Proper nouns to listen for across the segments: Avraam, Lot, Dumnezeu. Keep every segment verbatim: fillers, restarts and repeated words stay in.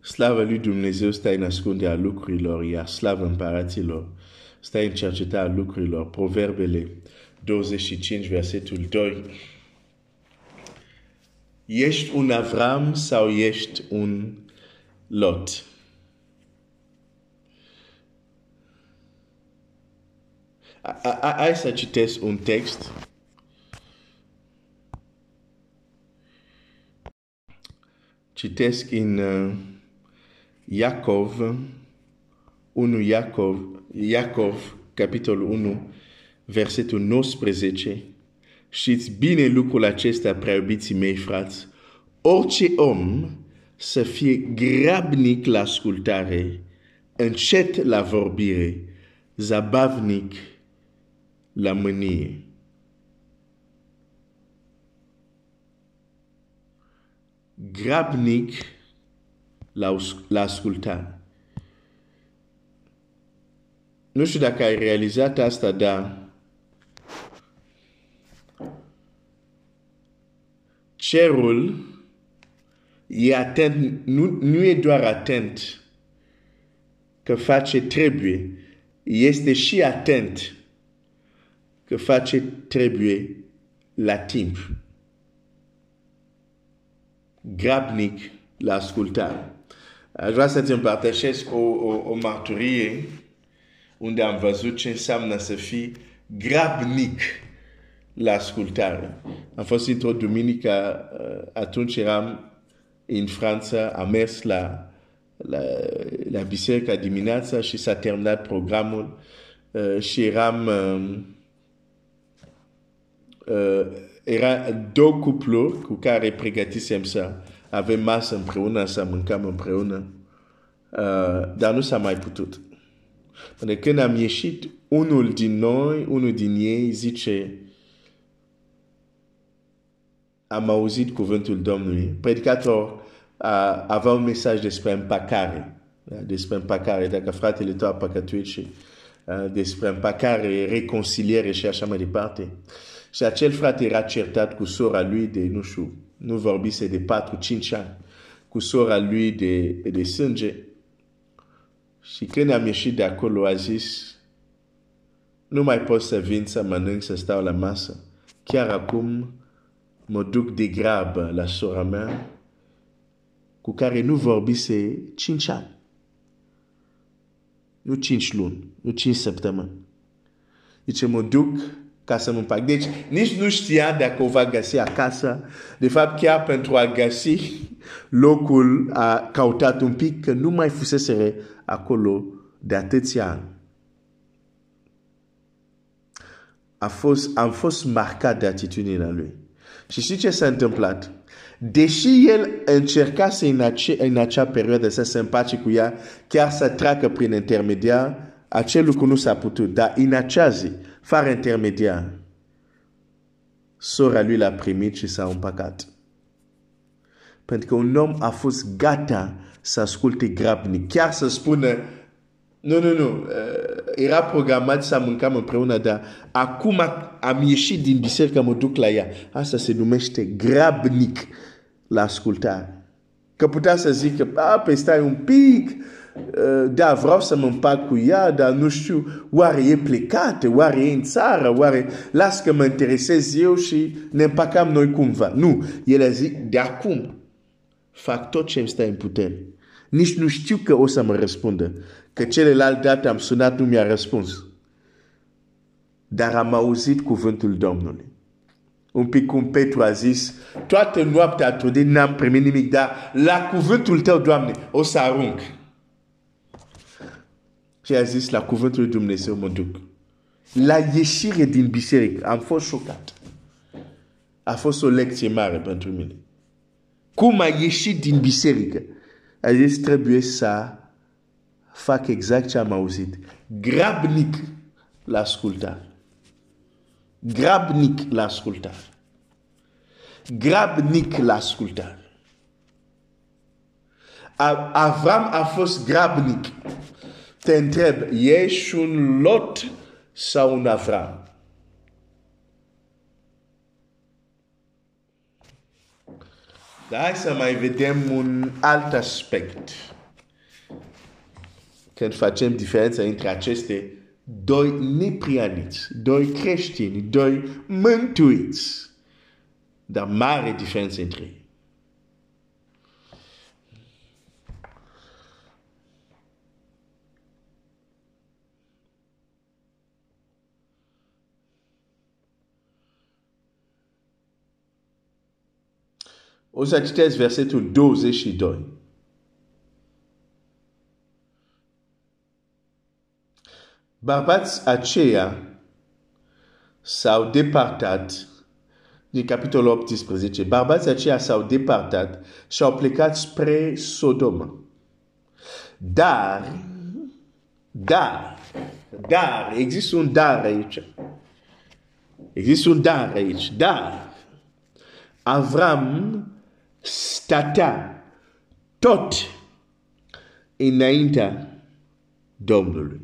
Slavă lui Dumnezeu stă în ascunderea lucrurilor, iar slavă împăraților stă în cercetarea lucrurilor. Proverbele douăzeci și cinci, versetul doi. Ești un Avraam sau ești un Lot? Hai să citesc un text. Citesc în uh, Iacov, unu Iacov, Iacov, capitolul unu, versetul nouăsprezece. Știți bine lucrul acesta, prea iubiții mei frați. Orice om să fie grabnic la ascultare, încet la vorbire, zabavnic la mânie. Grabnic la, la ascultare. Nu știu dacă ai realizat asta, dar cerul e atent, nu, nu e doar atent că face trebuie, este și atent că face trebuie la timp. Grabnic la ascultare. Aș vrea să-ți împărtășesc o, o, o marturie unde am văzut ce înseamnă să fii grabnic la ascultare. Am fost într-o duminică, atunci eram în Franța, am mers la, la, la biserica dimineața și s-a terminat programul uh, și eram uh, uh, era două cupluri cu care pregătisem să avem masă împreună, să mâncam împreună, uh, dar nu s-a mai putut. Pentru că când am ieșit, unul din noi, unul din ei zice: am auzit cuvântul Domnului. Predicator uh, avea un mesaj despre împăcare, despre împăcare, dacă fratele tău a păcătuit și uh, despre împăcare, reconciliere și așa mai departe. Și acel frate era certat cu sora lui de, nu știu, nu vorbise de patru cinci ani, cu sora lui de, de sânge. Și când am ieșit de acolo, a zis: nu mai pot să vin să mănânc, să stau la masă. Chiar acum mă duc de grabă la sora mea, cu care nu vorbise cinci ani. Nu cinci luni, nu cinci săptămâni. Zice, mă duc ca să mă împac. Deci nici nu știa dacă o va găsi acasă. De fapt, chiar pentru a găsi locul, a căutat un pic, că nu mai fusese acolo de atâția ani. A fost, am fost marcat de atitudinea lui. Și știi ce s-a întâmplat? Deși el încerca să în, ace- în acea perioadă să se împace cu ea, chiar să treacă prin intermediar, acel lucru nu s-a putut. Dar în acea zi, fără intermediar, sora lui l-a primit și s-a împăcat. Pentru că un om a fost gata să asculte grabnic. Chiar să spună: nu, nu, nu, era programat să mâncăm împreună, dar acum am ieșit din biserică, mă duc la ea. Asta se numește grabnic la ascultare. Că putea să zică: a, pe stai un pic, da, vreau să mă împac cu ea, dar nu știu, oare e plecată, oare e în țară, oare las că mă interesez eu și ne împacam noi cumva. Nu, el a zis: de acum fac tot ce îmi stă în putere. Nici nu știu că o să mă răspundă. Că celălalt dată am sunat, nu mi-a răspuns. Dar am auzit cuvântul Domnului. Un pic cum Petru a zis: toată noaptea atodit, n-am primit nimic, dar la cuvântul tău, Doamne, o să arunc. Și a zis: la cuvântul lui Dumnezeu mă duc. La ieșire din biserică, am fost șocat. A fost o lecție mare pentru mine. Cum a ieșit din biserică? A zis: trebuie să fac exact ce am auzit. Grabnic la ascultare. Grabnic la ascultare. Grabnic la ascultare. Avram a fost grabnic. Te întreb, ești un Lot sau un Avram? Dar hai să mai vedem un alt aspect când facem diferența între aceste doi neprianiți, doi creștini, doi mântuiți. Dar mare diferență între ei. O să citesc versetul douăzeci și doi. Bărbați aceia s-au departat din capitolul optsprezece. Bărbați aceia s-au departat și au plecat spre Sodoma. Dar, dar, dar, există un dar aici. Există un dar aici. Dar, Avraam stata tot înaintea Domnului.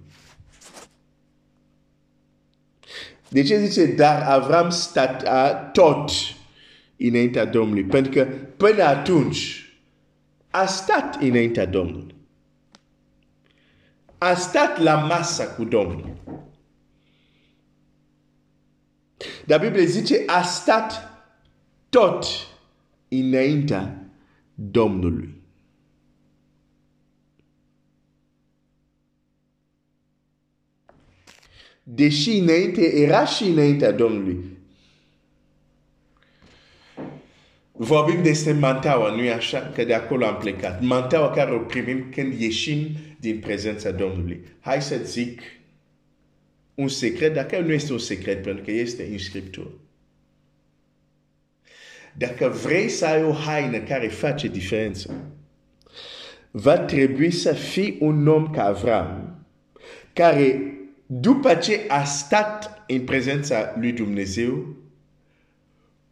De ce zice dar Avram stata tot înaintea Domnului? Pentru că până atunci a stat înaintea Domnului. A stat la masă cu Domnul. Dar Biblia zice a stat tot înaintea Domnului. Deși înainte era și înaintea Domnului. Vorbim despre mantaua, nu-i așa? Că de acolo am plecat. Mantaua care o primim când ieșim din prezența Domnului. Hai să zic un secret, dacă nu este un secret, pentru că este în Scriptură. Dacă vrei să ai o haină care face diferență, va trebui să fii un om ca Avram, care după ce a stat în prezența lui Dumnezeu,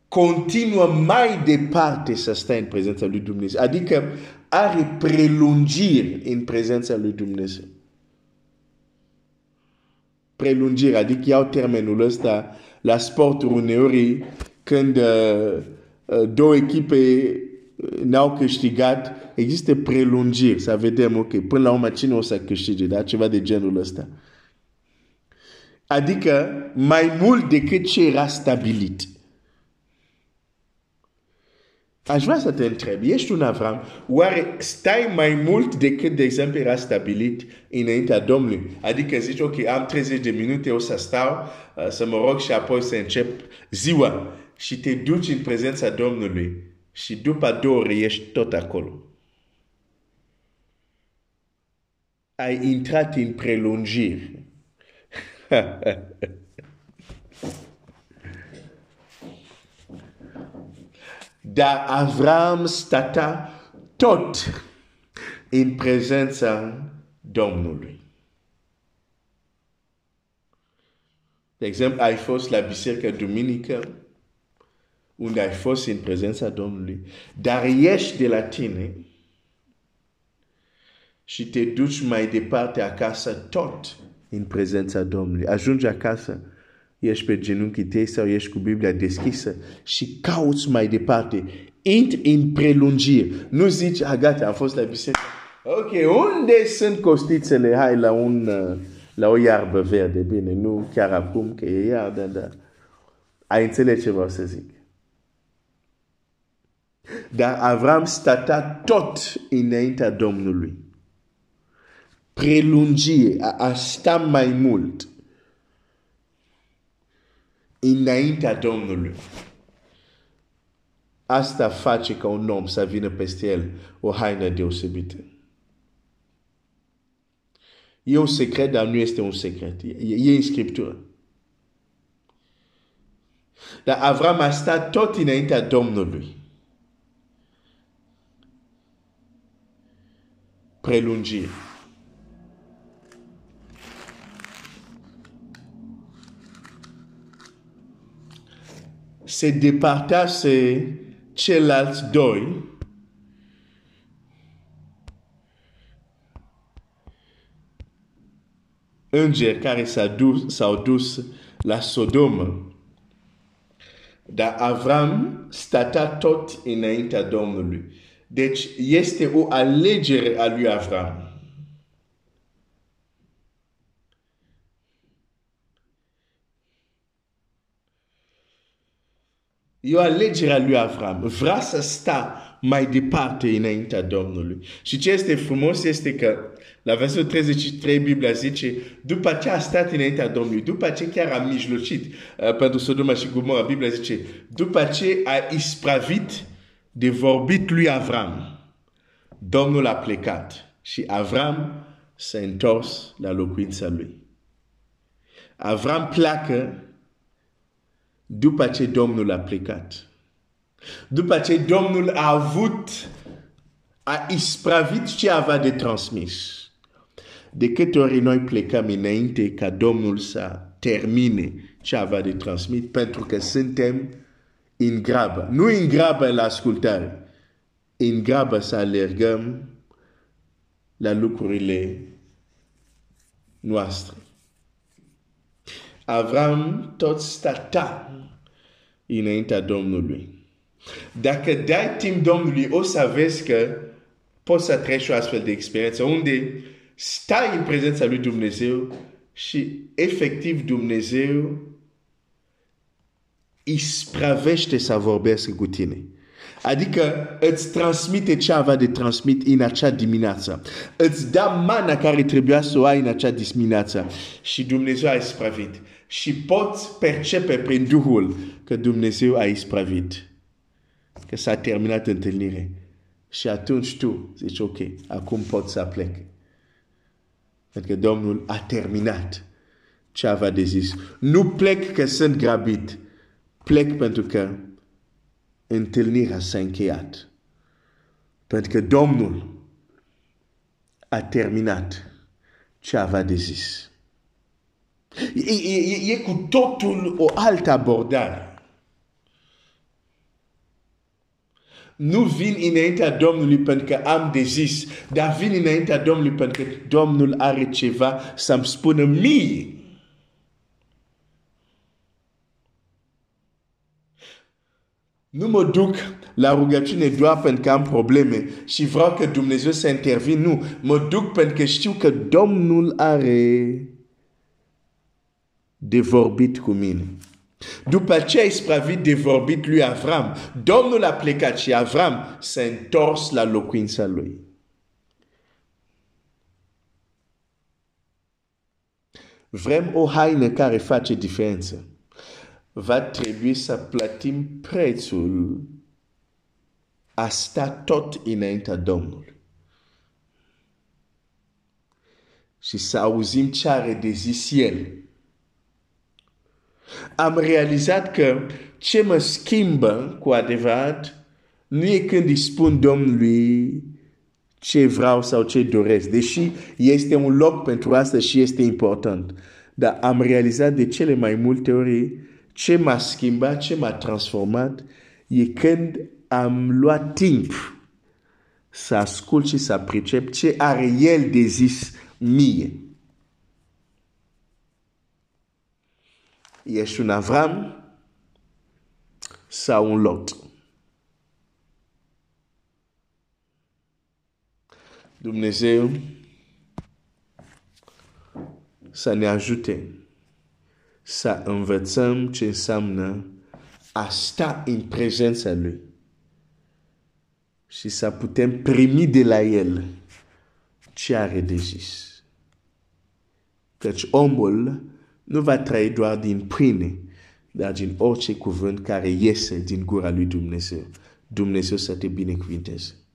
continuă mai departe să stea în prezența lui Dumnezeu. Adică are prelungiri în prezența lui Dumnezeu. Prelungiri, adică iau termenul ăsta la sportul uneori când două echipe n-au câștigat, există prelungiri, să vedem, ok, până la urmă cine o să câștige, da? Ceva de genul ăsta. Adică mai mult decât ce era stabilit. Aș vrea să te întreb, ești un Avram, oare stai mai mult decât, de exemplu, era stabilit înaintea Domnului? Adică zici, ok, am treizeci de minute, o să stau, să mă rog și apoi să încep ziua. Și te duci în prezența Domnului și după două ore ești tot acolo. Ai intrat în prelungiri. Dar Avram stata tot în prezența Domnului. De exemplu, ai fost la biserică duminică, unde ai fost în prezența Domnului, dar ieși de la tine și te duci mai departe acasă tot în prezența Domnului. Ajungi acasă, ești pe genunchii tăi sau ești cu Biblia deschisă și cauți mai departe. Intri în prelungiri. Nu zici, a, gata, am fost la biserică. Ok, unde sunt costițele? Hai la, un, la o iarbă verde. Bine, nu chiar acum că e iarbă, dar ai înțeles ce vreau să zic. Dar Avram stata tot înaintea Domnului. Prelungie, a, a sta mai mult înaintea Domnului. Asta face ca un om să vină peste el o haină deosebită. E un secret, dar nu este un secret. E în Scriptură. Dar Avram a stat tot înaintea Domnului. Prelungire. Se departase ceilalți doi îngeri care s-au dus la Sodoma. Dar Avram stata tot înaintea Domnului. Deci este o alegere a lui Avraam. E o alegere a lui Avraam. Vrea să sta mai departe înaintea Domnului. Și ce este frumos este că la versetul treizeci și trei Biblia zice după ce a stat înaintea Domnului, după ce chiar a mijlocit uh, pentru Sodoma și Gomora, Biblia zice după ce a ispravit de vorbit lui Avraam, Domnul a plecat și Avraam s-a întors la locuința lui. Avraam pleacă după ce Domnul a plecat. După ce Domnul a avut, a ispravit ce avea de transmis. De câte ori noi plecăm înainte ca Domnul să termine ce avea de transmis, pentru că suntem în grabă. Nu în grabă la ascultare, în grabă să alergăm la lucrurile noastre. Avraam tot stata înaintea Domnului. Dacă dai timp Domnului, o să vezi că poți să treci o astfel de experiență unde stai în prezența lui Dumnezeu și efectiv Dumnezeu ispravește să vorbească cu tine. Adică îți transmite ce avea de transmit în acea dimineață. Îți da mana care trebuia să o ai în acea dimineață. Și Dumnezeu a ispravit. Și poți percepe prin Duhul că Dumnezeu a ispravit. Că s-a terminat întâlnirea. Și atunci tu zici, ok, acum pot să plec. Pentru că Domnul a terminat ce avea de zis. Nu plec că sunt grabit. Plec pentru că întâlnirea s-a încheiat. Pentru că Domnul a terminat ce avea de zis. E, e, e cu totul o altă abordare. Nu vin înaintea Domnului pentru că am de zis, dar vin înaintea Domnului pentru că Domnul are ceva să-mi spună mie. Nu mă duc la rugăciune doar pentru că am probleme și vreau că Dumnezeu să intervină. Nu, mă duc pentru că știu că Domnul are de vorbit cu mine. După ce a ispravit de vorbit lui Avraam, Domnul a plecat și Avraam s-a întors la locuința lui. Vrem o haină care face diferență. Va trebui să plătim prețul a sta tot înaintea Domnului. Și să auzim ce are de zis El. Am realizat că ce mă schimbă cu adevărat nu e când îi spun Domnului ce vreau sau ce doresc, deși este un loc pentru asta și este important. Dar am realizat de cele mai multe ori ce m-a schimbat, ce m-a transformat e când am luat timp să ascult și să pricep ce are El de zis mie. Ești un Avraam sau un Lot? Dumnezeu să ne ajute să învățăm ce înseamnă a sta în prezența Lui și să putem primi de la El ce are de zis. Căci omul nu va trăi doar din pâine, dar din orice cuvânt care iese din gura lui Dumnezeu. Dumnezeu să te binecuvinteze.